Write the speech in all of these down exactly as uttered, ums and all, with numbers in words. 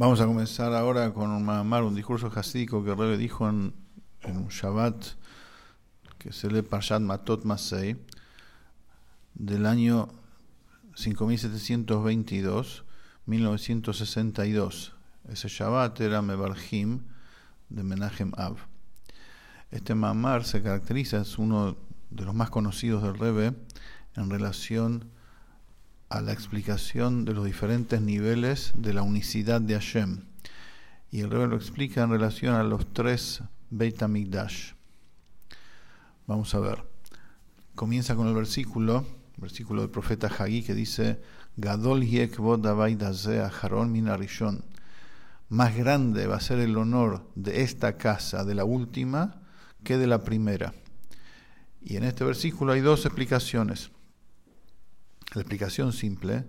Vamos a comenzar ahora con un mamar, un discurso jasídico que el Rebe dijo en, en un Shabbat que se lee Parshat Matot Masei del año cinco mil setecientos veintidós, mil novecientos sesenta y dos. Ese Shabbat era Mevarchim de Menajem Av. Este mamar se caracteriza, es uno de los más conocidos del Rebe en relación a la explicación de los diferentes niveles de la unicidad de Hashem. Y el Rebe lo explica en relación a los tres Beit HaMikdash. Vamos a ver. Comienza con el versículo, versículo del profeta Hagai, que dice: Gadol yekvod habayit hazeh haacharon min harishon. Más grande va a ser el honor de esta casa, de la última, que de la primera. Y en este versículo hay dos explicaciones. La explicación simple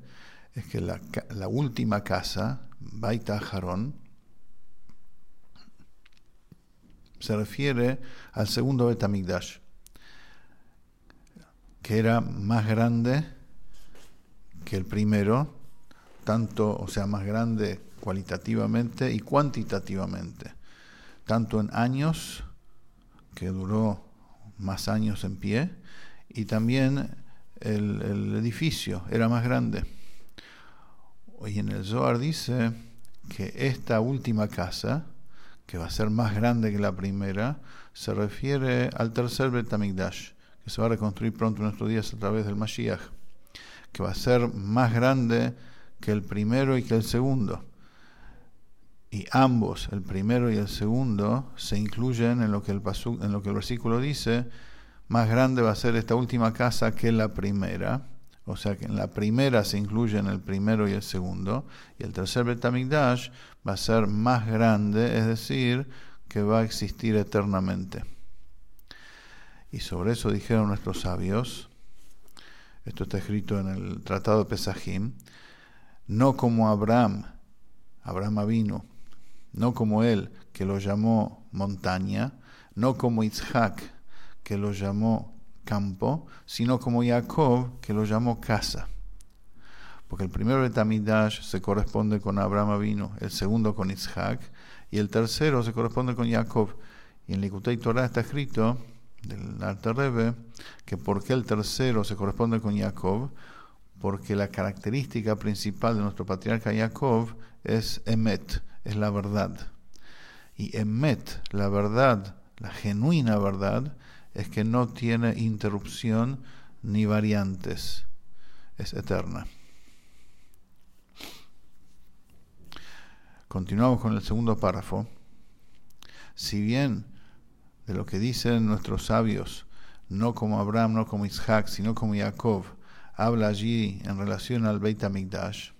es que la, la última casa, Beit Aharon, se refiere al segundo Beit HaMikdash, que era más grande que el primero, tanto, o sea, más grande cualitativamente y cuantitativamente, tanto en años, que duró más años en pie, y también El, el edificio era más grande. Y en el Zohar dice que esta última casa, que va a ser más grande que la primera, se refiere al tercer Beit HaMikdash, que se va a reconstruir pronto en nuestros días a través del Mashiach, que va a ser más grande que el primero y que el segundo. Y ambos, el primero y el segundo, se incluyen en lo que el, pasuk, en lo que el versículo dice: más grande va a ser esta última casa que la primera. O sea que en la primera se incluyen el primero y el segundo. Y el tercer Beit HaMikdash va a ser más grande, es decir, que va a existir eternamente. Y sobre eso dijeron nuestros sabios, esto está escrito en el Tratado de Pesajim: no como Abraham, Abraham Avinu, no como él, que lo llamó montaña, no como Yitzhak, que lo llamó campo, sino como Yaakov, que lo llamó casa. Porque el primer Beit HaMikdash se corresponde con Abraham Avinu, el segundo con Yitzhak, y el tercero se corresponde con Yaakov. Y en Likutei Torah está escrito, del Alter Rebbe, que porque el tercero se corresponde con Yaakov, porque la característica principal de nuestro patriarca Yaakov es Emet, es la verdad. Y Emet, la verdad, la genuina verdad, es que no tiene interrupción ni variantes, es eterna. Continuamos con el segundo párrafo. Si bien de lo que dicen nuestros sabios, no como Abraham, no como Isaac, sino como Jacob, habla allí en relación al Beit HaMikdash,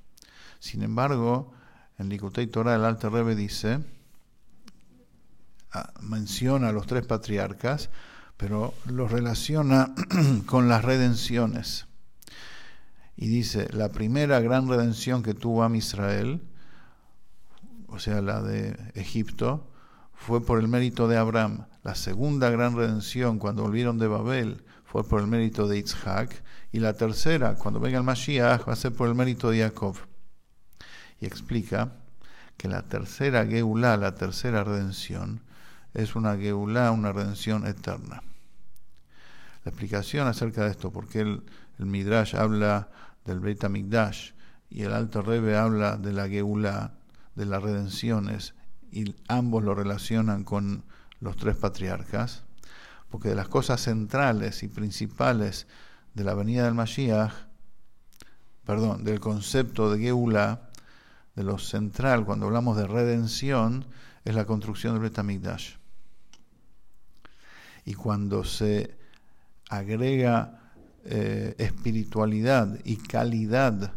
sin embargo, en Likutei Torah el Alter Rebbe dice, menciona a los tres patriarcas, pero lo relaciona con las redenciones. Y dice, la primera gran redención que tuvo Am Israel, o sea, la de Egipto, fue por el mérito de Abraham. La segunda gran redención, cuando volvieron de Babel, fue por el mérito de Yitzhak. Y la tercera, cuando venga el Mashiach, va a ser por el mérito de Yaakov. Y explica que la tercera Geula, la tercera redención, es una Geula, una redención eterna. La explicación acerca de esto, porque el, el Midrash habla del Beit HaMikdash y el Alter Rebbe habla de la Geulá, de las redenciones, y ambos lo relacionan con los tres patriarcas, porque de las cosas centrales y principales de la venida del Mashiach, perdón, del concepto de Geulá, de lo central cuando hablamos de redención, es la construcción del Beit HaMikdash. Y cuando se agrega eh, espiritualidad y calidad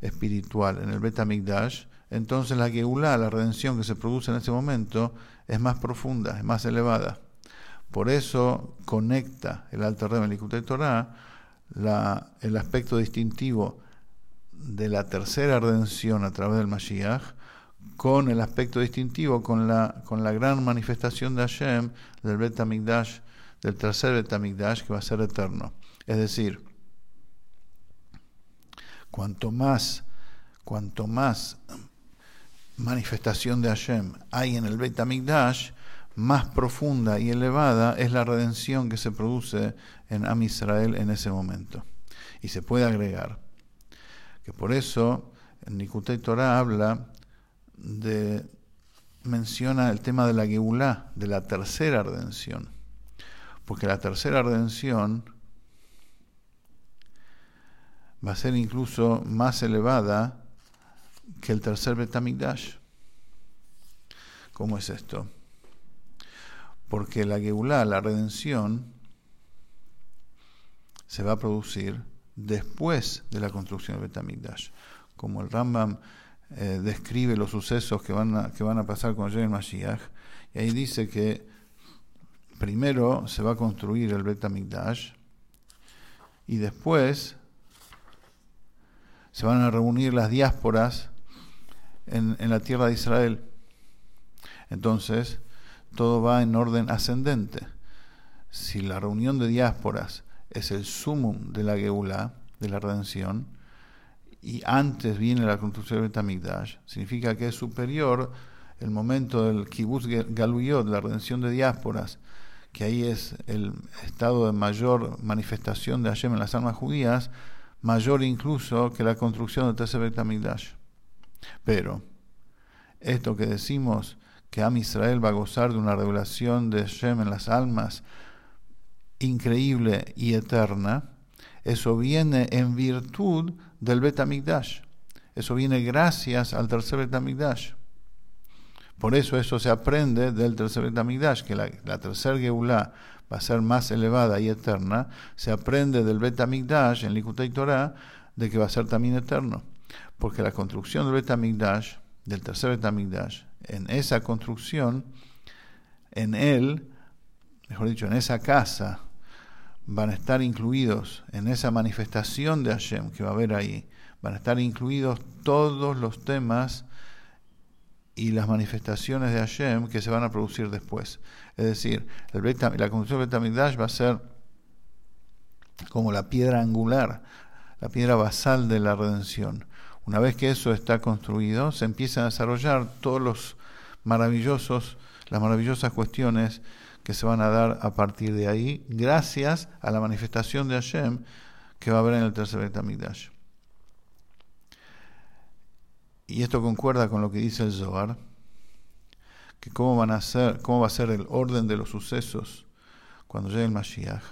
espiritual en el Beit HaMikdash, entonces la Geulá, la redención que se produce en ese momento, es más profunda, es más elevada. Por eso conecta el Alter Rebbe en Likutei Torah la, el aspecto distintivo de la tercera redención a través del Mashiach con el aspecto distintivo, con la, con la gran manifestación de Hashem del Beit HaMikdash, del tercer Beit HaMikdash, que va a ser eterno. Es decir, cuanto más, cuanto más manifestación de Hashem hay en el Beit HaMikdash, más profunda y elevada es la redención que se produce en Am Israel en ese momento. Y se puede agregar que por eso en Likutei Torah habla de, menciona el tema de la Geula, de la tercera redención, porque la tercera redención va a ser incluso más elevada que el tercer Beit HaMikdash. ¿Cómo es esto? Porque la Geulá, la redención, se va a producir después de la construcción del Beit HaMikdash. Como el Rambam eh, describe los sucesos que van a, que van a pasar cuando llegue el Mashiach, y ahí dice que primero se va a construir el Beit HaMikdash y después se van a reunir las diásporas en, en la tierra de Israel. Entonces, todo va en orden ascendente. Si la reunión de diásporas es el sumum de la Geulá, de la redención, y antes viene la construcción del Beit HaMikdash, significa que es superior el momento del Kibbutz Galuyot, la redención de diásporas, que ahí es el estado de mayor manifestación de Hashem en las almas judías, mayor incluso que la construcción del tercer Beit HaMikdash. Pero esto que decimos, que Am Israel va a gozar de una revelación de Hashem en las almas increíble y eterna, eso viene en virtud del Beit HaMikdash. Eso viene gracias al tercer Beit HaMikdash. Por eso eso se aprende del tercer Beit HaMikdash, que la, la tercer Geulá va a ser más elevada y eterna. Se aprende del Beit HaMikdash en Likutei Torah de que va a ser también eterno, porque la construcción del Beit HaMikdash, del tercer Beit HaMikdash, en esa construcción, en él, mejor dicho, en esa casa, van a estar incluidos, en esa manifestación de Hashem que va a haber ahí, van a estar incluidos todos los temas y las manifestaciones de Hashem que se van a producir después. Es decir, el beta, la construcción del Beit HaMikdash va a ser como la piedra angular, la piedra basal de la redención. Una vez que eso está construido, se empiezan a desarrollar todos los maravillosos, las maravillosas cuestiones que se van a dar a partir de ahí, gracias a la manifestación de Hashem que va a haber en el tercer Beit HaMikdash. Y esto concuerda con lo que dice el Zohar, que cómo van a ser, cómo va a ser el orden de los sucesos cuando llegue el Mashiach,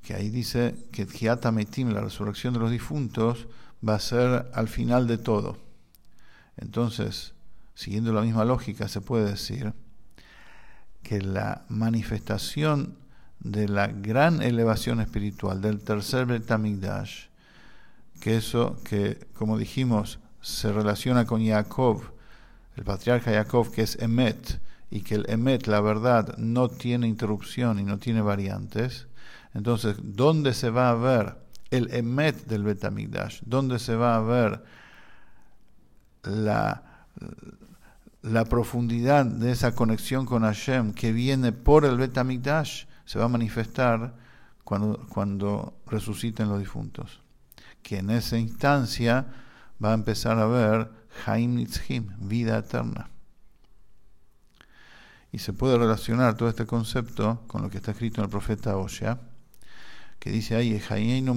que ahí dice que T'jiata metim, la resurrección de los difuntos, va a ser al final de todo. Entonces, siguiendo la misma lógica, se puede decir que la manifestación de la gran elevación espiritual del tercer Beit HaMikdash, que eso, que como dijimos, se relaciona con Yaakov, el patriarca Yaakov, que es Emet, y que el Emet, la verdad, no tiene interrupción y no tiene variantes. Entonces, ¿dónde se va a ver el Emet del Beit HaMikdash? ¿Dónde se va a ver la, la profundidad de esa conexión con Hashem que viene por el Beit HaMikdash? Se va a manifestar cuando, cuando resuciten los difuntos, que en esa instancia va a empezar a ver Haim Nitzhim, vida eterna. Y se puede relacionar todo este concepto con lo que está escrito en el profeta Oshea, que dice ahí, nos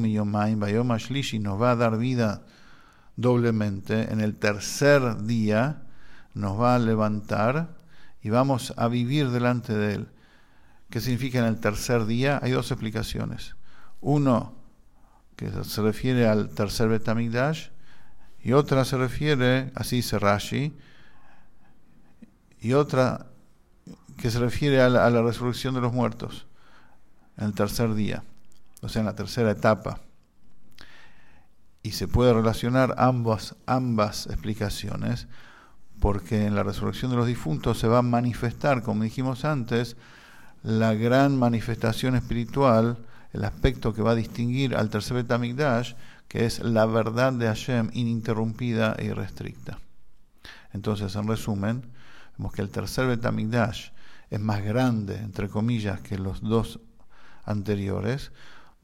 va a dar vida doblemente, en el tercer día nos va a levantar y vamos a vivir delante de él. ¿Qué significa en el tercer día? Hay dos explicaciones. Uno, que se refiere al tercer Beit HaMikdash, y otra se refiere, así dice Rashi, y otra que se refiere a la, a la resurrección de los muertos en el tercer día, o sea, en la tercera etapa. Y se puede relacionar ambas, ambas explicaciones, porque en la resurrección de los difuntos se va a manifestar, como dijimos antes, la gran manifestación espiritual, el aspecto que va a distinguir al tercer Beit HaMikdash, que es la verdad de Hashem ininterrumpida e irrestricta. Entonces, en resumen, vemos que el tercer Beit HaMikdash es más grande, entre comillas, que los dos anteriores,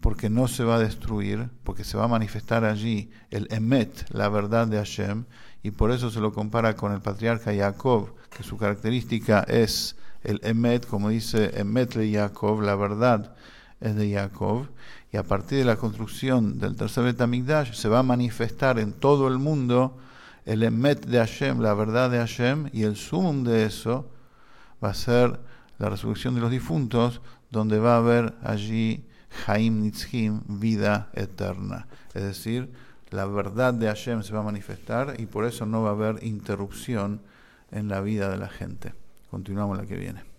porque no se va a destruir, porque se va a manifestar allí el Emet, la verdad de Hashem, y por eso se lo compara con el patriarca Yaakov, que su característica es el Emet, como dice Emet le Yaakov, la verdad es de Yaakov, y a partir de la construcción del tercer Beit HaMikdash se va a manifestar en todo el mundo el Emet de Hashem, la verdad de Hashem, y el sumum de eso va a ser la resurrección de los difuntos, donde va a haber allí Haim Nitzhim, vida eterna. Es decir, la verdad de Hashem se va a manifestar y por eso no va a haber interrupción en la vida de la gente. Continuamos la que viene.